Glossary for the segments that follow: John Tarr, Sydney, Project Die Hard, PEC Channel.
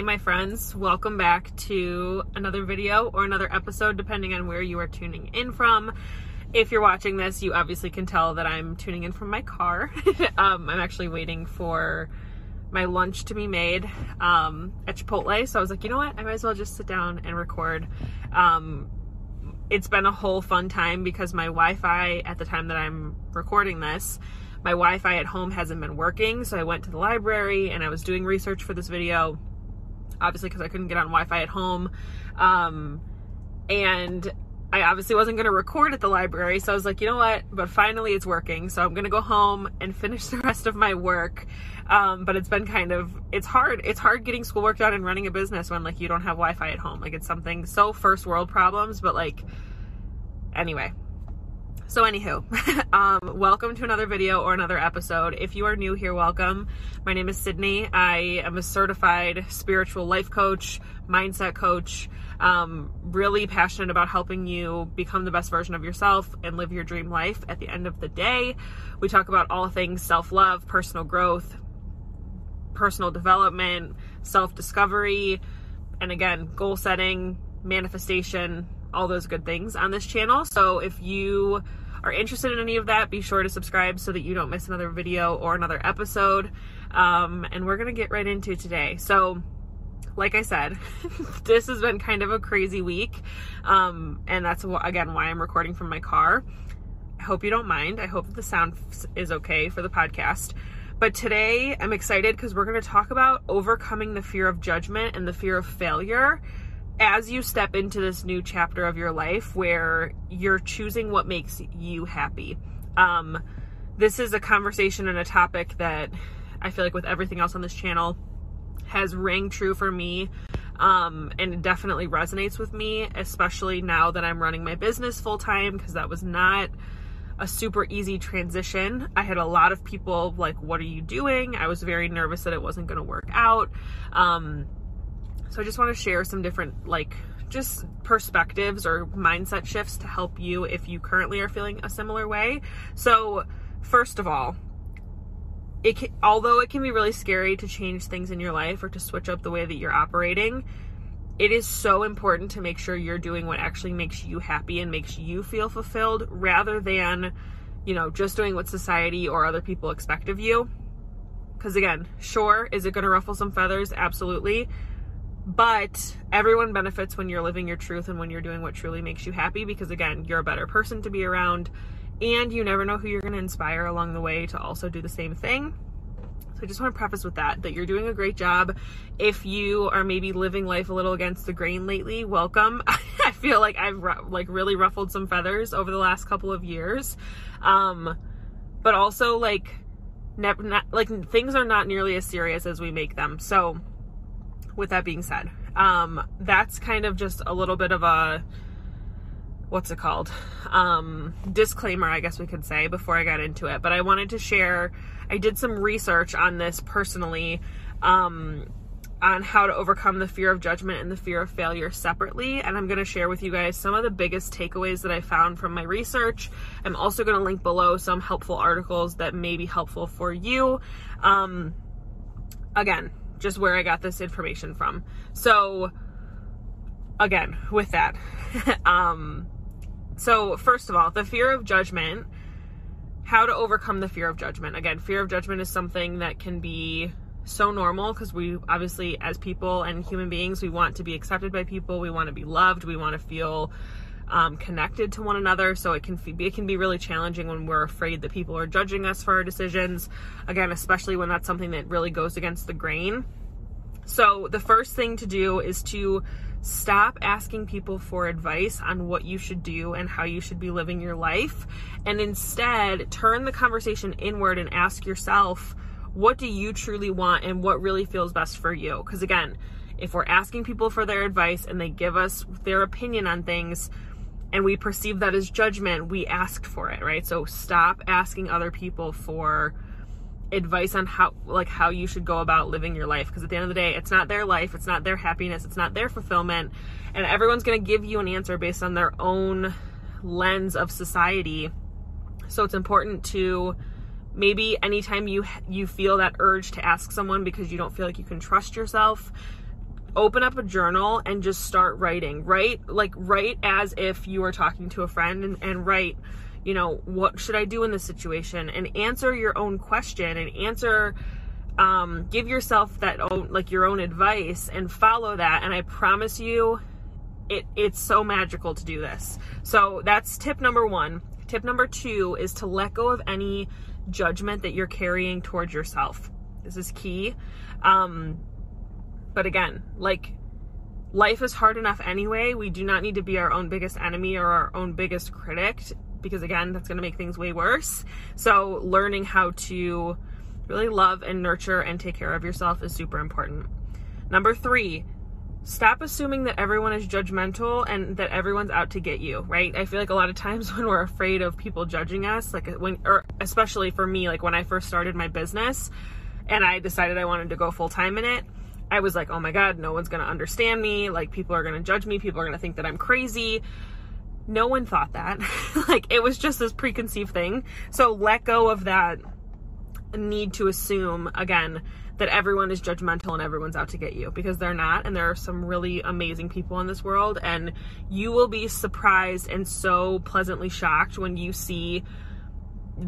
Hey my friends, welcome back to another video or another episode depending on where you are tuning in from. If you're watching this, you obviously can tell that I'm tuning in from my car. I'm actually waiting for my lunch to be made at Chipotle, so I was like, you know what, I might as well just sit down and record. It's been a whole fun time because my Wi-Fi at the time that I'm recording this, my Wi-Fi at home hasn't been working, so I went to the library and I was doing research for this video, obviously because I couldn't get on Wi-Fi at home, and I obviously wasn't going to record at the library, so I was like, you know what, but finally it's working, so I'm going to go home and finish the rest of my work, but it's been kind of, it's hard getting schoolwork done and running a business when, like, you don't have Wi-Fi at home. Like, it's something so first world problems, but, like, anyway. So anywho, welcome to another video or another episode. If you are new here, welcome. My name is Sydney. I am a certified spiritual life coach, mindset coach, really passionate about helping you become the best version of yourself and live your dream life. At the end of the day, we talk about all things self-love, personal growth, personal development, self-discovery, and again, goal setting, manifestation, all those good things on this channel. So if you are interested in any of that, be sure to subscribe so that you don't miss another video or another episode. And we're gonna get right into today. So like I said, this has been kind of a crazy week. And that's again why I'm recording from my car. I hope you don't mind. I hope the sound is okay for the podcast. But today I'm excited because we're gonna talk about overcoming the fear of judgment and the fear of failure as you step into this new chapter of your life where you're choosing what makes you happy. This is a conversation and a topic that I feel like with everything else on this channel has rang true for me, and it definitely resonates with me, especially now that I'm running my business full time, because that was not a super easy transition. I had a lot of people like, what are you doing? I was very nervous that it wasn't going to work out. So I just want to share some different, like, just perspectives or mindset shifts to help you if you currently are feeling a similar way. So first of all, although it can be really scary to change things in your life or to switch up the way that you're operating, it is so important to make sure you're doing what actually makes you happy and makes you feel fulfilled rather than, you know, just doing what society or other people expect of you. Because again, sure, is it going to ruffle some feathers? Absolutely. But everyone benefits when you're living your truth and when you're doing what truly makes you happy, because again, you're a better person to be around and you never know who you're going to inspire along the way to also do the same thing. So I just want to preface with that you're doing a great job. If you are maybe living life a little against the grain lately, welcome. I feel like I've really ruffled some feathers over the last couple of years. But also, like, things are not nearly as serious as we make them. So with that being said, that's kind of just a little bit of a, disclaimer, I guess we could say, before I got into it. But I wanted to share, I did some research on this personally, on how to overcome the fear of judgment and the fear of failure separately. And I'm going to share with you guys some of the biggest takeaways that I found from my research. I'm also going to link below some helpful articles that may be helpful for you. Again, just where I got this information from. So again, with that, so first of all, the fear of judgment, how to overcome the fear of judgment. Again, fear of judgment is something that can be so normal because we obviously, as people and human beings, we want to be accepted by people. We want to be loved. We want to feel connected to one another. So it can be really challenging when we're afraid that people are judging us for our decisions. Again, especially when that's something that really goes against the grain. So the first thing to do is to stop asking people for advice on what you should do and how you should be living your life. And instead turn the conversation inward and ask yourself, what do you truly want and what really feels best for you? Because again, if we're asking people for their advice and they give us their opinion on things, and we perceive that as judgment, we asked for it, right? So stop asking other people for advice on how you should go about living your life. Because at the end of the day, it's not their life, it's not their happiness, it's not their fulfillment. And everyone's gonna give you an answer based on their own lens of society. So it's important to maybe anytime you feel that urge to ask someone because you don't feel like you can trust yourself, open up a journal and just start writing. Write, like, write as if you are talking to a friend, and write, you know, what should I do in this situation? And answer your own question, and answer, give yourself that own, like, your own advice, and follow that. And I promise you, it's so magical to do this. So that's tip number one. Tip number two is to let go of any judgment that you're carrying towards yourself. This is key. But again, like, life is hard enough anyway. We do not need to be our own biggest enemy or our own biggest critic, because again, that's going to make things way worse. So learning how to really love and nurture and take care of yourself is super important. Number three, stop assuming that everyone is judgmental and that everyone's out to get you, right? I feel like a lot of times when we're afraid of people judging us, like when, or especially for me, like when I first started my business and I decided I wanted to go full-time in it, I was like, oh my God, no one's going to understand me. Like, people are going to judge me. People are going to think that I'm crazy. No one thought that. Like, it was just this preconceived thing. So let go of that need to assume, again, that everyone is judgmental and everyone's out to get you, because they're not. And there are some really amazing people in this world, and you will be surprised and so pleasantly shocked when you see,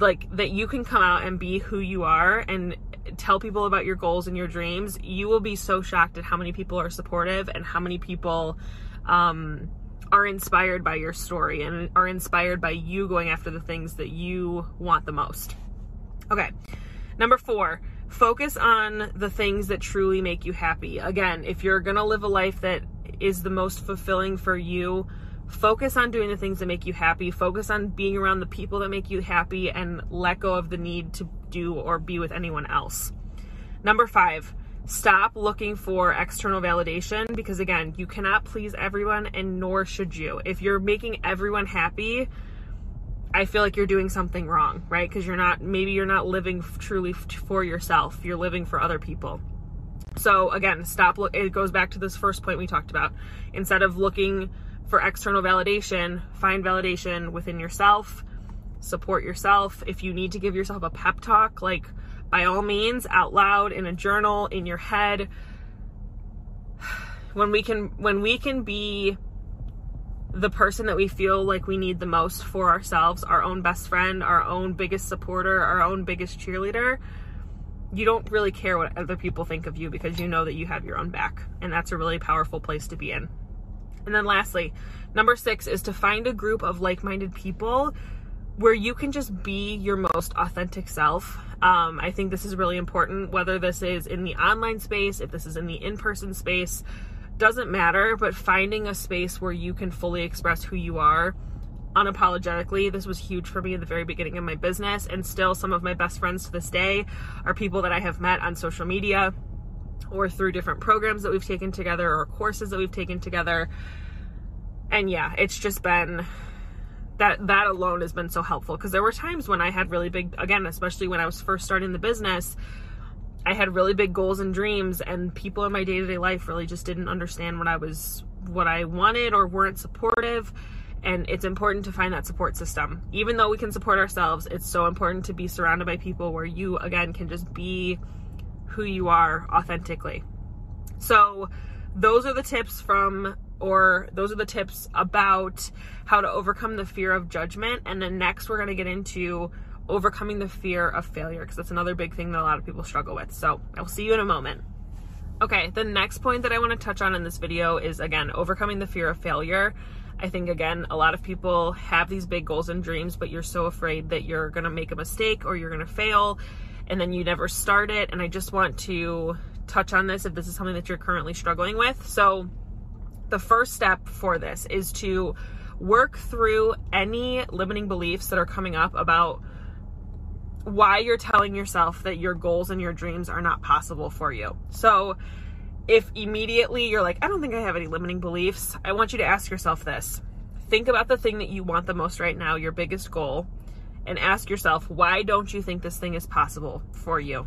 like, that you can come out and be who you are and tell people about your goals and your dreams. You will be so shocked at how many people are supportive and how many people are inspired by your story and are inspired by you going after the things that you want the most. Okay. Number four, focus on the things that truly make you happy. Again, if you're going to live a life that is the most fulfilling for you, focus on doing the things that make you happy. Focus on being around the people that make you happy, and let go of the need to do or be with anyone else. Number five, stop looking for external validation, because again, you cannot please everyone, and nor should you. If you're making everyone happy, I feel like you're doing something wrong, right? Because you're not, maybe you're not living truly for yourself. You're living for other people. So again, stop. It goes back to this first point we talked about. Instead of looking for external validation, find validation within yourself, support yourself. If you need to give yourself a pep talk, like, by all means, out loud, in a journal, in your head. When we can be the person that we feel like we need the most for ourselves, our own best friend, our own biggest supporter, our own biggest cheerleader, you don't really care what other people think of you, because you know that you have your own back, and that's a really powerful place to be in. And then lastly, number six is to find a group of like-minded people where you can just be your most authentic self. I think this is really important, whether this is in the online space, if this is in the in-person space, doesn't matter, but finding a space where you can fully express who you are unapologetically. This was huge for me in the very beginning of my business, and still some of my best friends to this day are people that I have met on social media or through different programs that we've taken together or courses that we've taken together. And yeah, it's just been, that alone has been so helpful, because there were times when I had really big, again, especially when I was first starting the business, I had really big goals and dreams, and people in my day-to-day life really just didn't understand what I wanted, or weren't supportive. And it's important to find that support system. Even though we can support ourselves, it's so important to be surrounded by people where you, again, can just be who you are authentically. So those are the tips about how to overcome the fear of judgment. And then next we're going to get into overcoming the fear of failure, because that's another big thing that a lot of people struggle with. So I'll see you in a moment. Okay. The next point that I want to touch on in this video is, again, overcoming the fear of failure. I think, again, a lot of people have these big goals and dreams, but you're so afraid that you're going to make a mistake or you're going to fail, and then you never start it. And I just want to touch on this if this is something that you're currently struggling with. So the first step for this is to work through any limiting beliefs that are coming up about why you're telling yourself that your goals and your dreams are not possible for you. So if immediately you're like, I don't think I have any limiting beliefs, I want you to ask yourself this. Think about the thing that you want the most right now, your biggest goal, and ask yourself, why don't you think this thing is possible for you?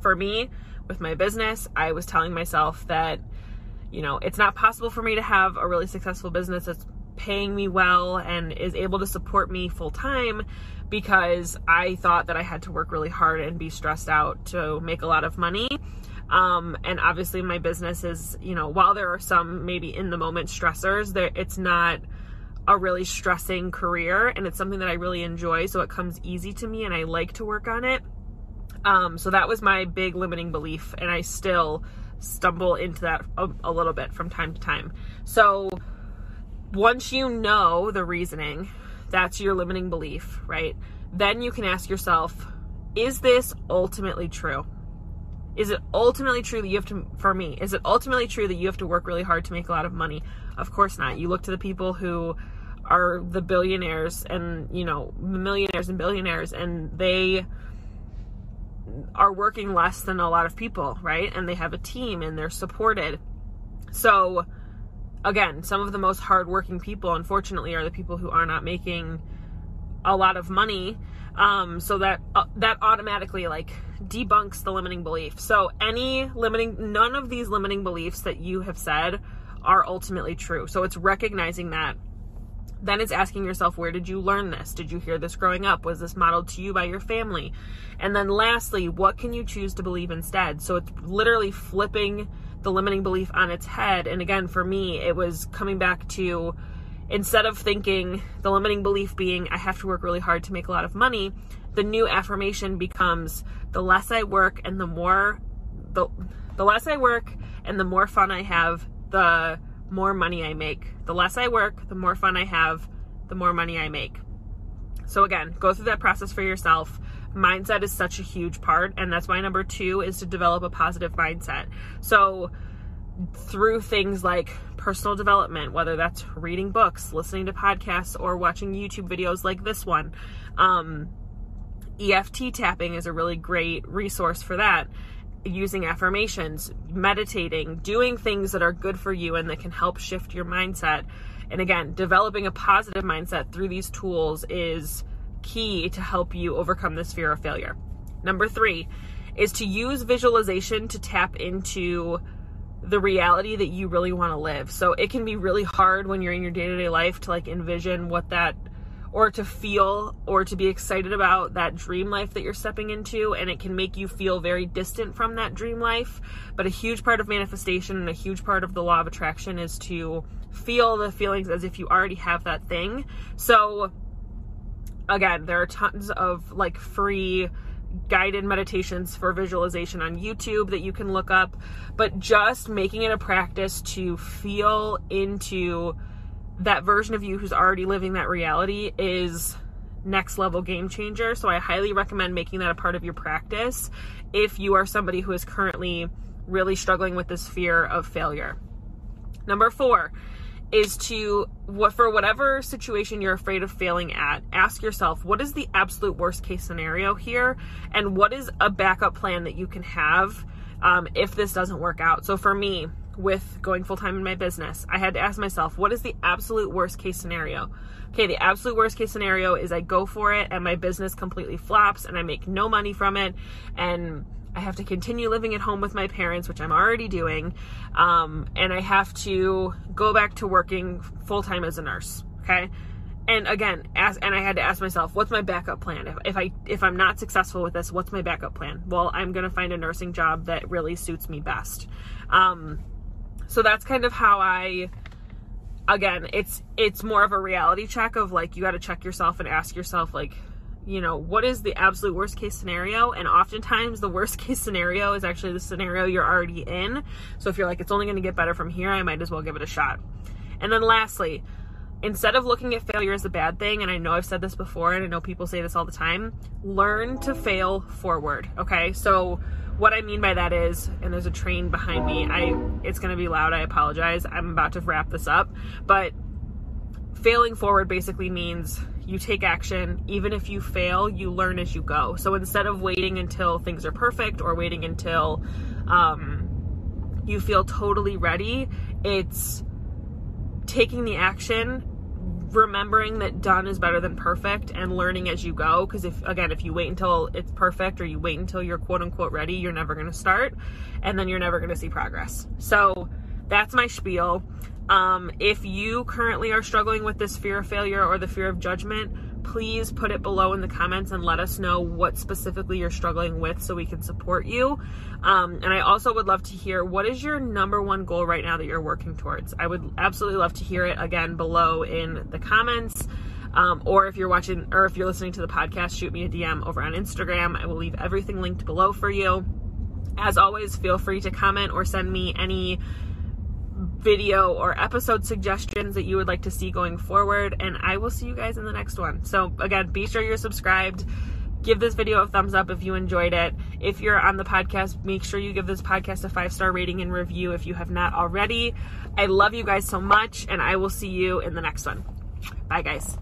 For me, with my business, I was telling myself that, you know, it's not possible for me to have a really successful business that's paying me well and is able to support me full time, because I thought that I had to work really hard and be stressed out to make a lot of money. And obviously my business is, you know, while there are some maybe in the moment stressors, it's not a really stressing career, and it's something that I really enjoy, so it comes easy to me and I like to work on it. So that was my big limiting belief, and I still stumble into that a little bit from time to time. So once you know the reasoning, that's your limiting belief, right? Then you can ask yourself, is this ultimately true? Is it ultimately true that you have to, for me, is it ultimately true that you have to work really hard to make a lot of money? Of course not. You look to the people who are the billionaires and, you know, millionaires and billionaires, and they are working less than a lot of people, right? And they have a team and they're supported. So again, some of the most hardworking people, unfortunately, are the people who are not making a lot of money. So that automatically like debunks the limiting belief. So none of these limiting beliefs that you have said are ultimately true. So it's recognizing that. Then it's asking yourself, where did you learn this? Did you hear this growing up? Was this modeled to you by your family? And then lastly, what can you choose to believe instead? So it's literally flipping the limiting belief on its head. And again, for me, it was coming back to, instead of thinking the limiting belief being, I have to work really hard to make a lot of money, the new affirmation becomes, the less I work and the less I work and the more fun I have, the more money I make. The less I work, the more fun I have, the more money I make. So again, go through that process for yourself. Mindset is such a huge part, and that's why number 2 is to develop a positive mindset. So through things like personal development, whether that's reading books, listening to podcasts, or watching YouTube videos like this one, EFT tapping is a really great resource for that. Using affirmations, meditating, doing things that are good for you and that can help shift your mindset. And again, developing a positive mindset through these tools is key to help you overcome this fear of failure. Number 3 is to use visualization to tap into the reality that you really want to live. So it can be really hard when you're in your day-to-day life to like envision what that, or to feel or to be excited about that dream life that you're stepping into, and it can make you feel very distant from that dream life. But a huge part of manifestation and a huge part of the law of attraction is to feel the feelings as if you already have that thing. So again, there are tons of like free guided meditations for visualization on YouTube that you can look up, but just making it a practice to feel into that version of you who's already living that reality is next level game changer. So I highly recommend making that a part of your practice if you are somebody who is currently really struggling with this fear of failure. Number 4 is to, for whatever situation you're afraid of failing at, ask yourself, what is the absolute worst case scenario here? And what is a backup plan that you can have if this doesn't work out? So for me, with going full-time in my business, I had to ask myself, what is the absolute worst case scenario? Okay, the absolute worst case scenario is I go for it and my business completely flops and I make no money from it and I have to continue living at home with my parents, which I'm already doing, and I have to go back to working full-time as a nurse, okay? And again, I had to ask myself, what's my backup plan? If I'm not successful with this, what's my backup plan? Well, I'm gonna find a nursing job that really suits me best. So that's kind of how I, again, it's more of a reality check of like, you got to check yourself and ask yourself like, you know, what is the absolute worst case scenario? And oftentimes the worst case scenario is actually the scenario you're already in. So if you're like, it's only going to get better from here, I might as well give it a shot. And then lastly, instead of looking at failure as a bad thing, and I know I've said this before and I know people say this all the time, learn to fail forward. Okay. So what I mean by that is, and there's a train behind me, it's gonna be loud, I apologize. I'm about to wrap this up, but failing forward basically means you take action. Even if you fail, you learn as you go. So instead of waiting until things are perfect or waiting until you feel totally ready, it's taking the action, remembering that done is better than perfect, and learning as you go. Because if you wait until it's perfect or you wait until you're quote unquote ready, you're never going to start, and then you're never going to see progress. So that's my spiel. If you currently are struggling with this fear of failure or the fear of judgment, please put it below in the comments and let us know what specifically you're struggling with so we can support you. And I also would love to hear, what is your number one goal right now that you're working towards? I would absolutely love to hear it, again, below in the comments. Or if you're watching, or if you're listening to the podcast, shoot me a DM over on Instagram. I will leave everything linked below for you. As always, feel free to comment or send me any video or episode suggestions that you would like to see going forward, and I will see you guys in the next one. So again, be sure you're subscribed. Give this video a thumbs up if you enjoyed it. If you're on the podcast, make sure you give this podcast a 5-star rating and review if you have not already. I love you guys so much, and I will see you in the next one. Bye, guys.